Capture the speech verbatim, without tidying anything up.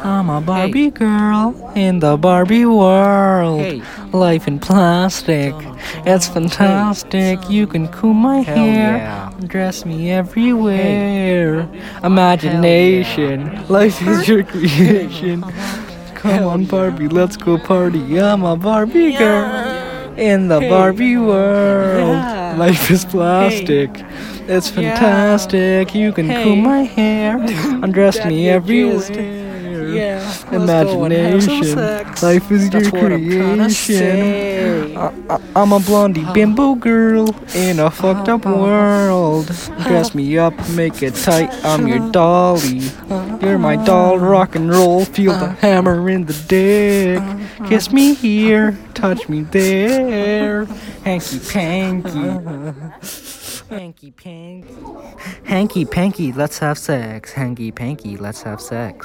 I'm a Barbie hey. girl in the Barbie world. Hey. Life in plastic, it's fantastic. Hey. You can comb my Hell hair, yeah. dress me everywhere. Hey. Imagination, yeah. life is your creation. Come Hell on, Barbie, yeah. let's go party. I'm a Barbie yeah. girl in the hey. Barbie world. Yeah. Life is plastic. Hey. It's fantastic. Yeah. You can hey. comb my hair, undress me everywhere. Yeah. Imagination. Life is That's your creation. I, I, I'm a blondie bimbo girl in a fucked up world. Dress me up, make it tight. I'm your dolly. You're my doll. Rock and roll. Feel the hammer in the dick. Kiss me here, touch me there. Hanky panky. Hanky panky. Hanky panky, let's have sex. Hanky panky, let's have sex.